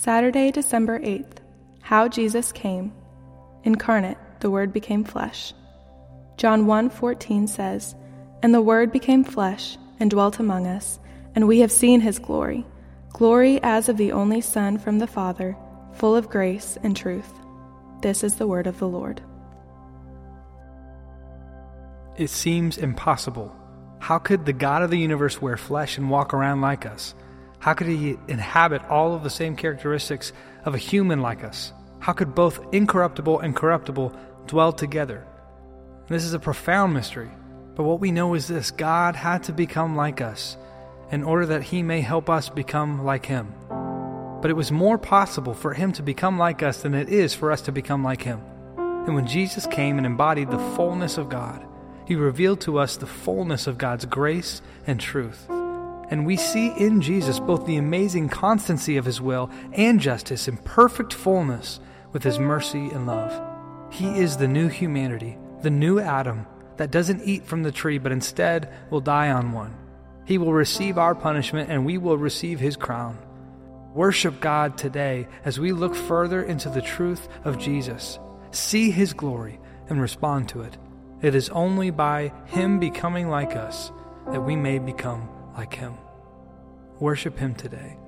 Saturday, December 8th, How Jesus Came. Incarnate, the Word became flesh. John 1:14 says, "And the Word became flesh, and dwelt among us, and we have seen his glory, glory as of the only Son from the Father, full of grace and truth." This is the Word of the Lord. It seems impossible. How could the God of the universe wear flesh and walk around like us? How could he inhabit all of the same characteristics of a human like us? How could both incorruptible and corruptible dwell together? This is a profound mystery, but what we know is this: God had to become like us in order that he may help us become like him. But it was more possible for him to become like us than it is for us to become like him. And when Jesus came and embodied the fullness of God, he revealed to us the fullness of God's grace and truth. And we see in Jesus both the amazing constancy of his will and justice in perfect fullness with his mercy and love. He is the new humanity, the new Adam, that doesn't eat from the tree but instead will die on one. He will receive our punishment and we will receive his crown. Worship God today as we look further into the truth of Jesus. See his glory and respond to it. It is only by him becoming like us that we may become like him. Worship him today.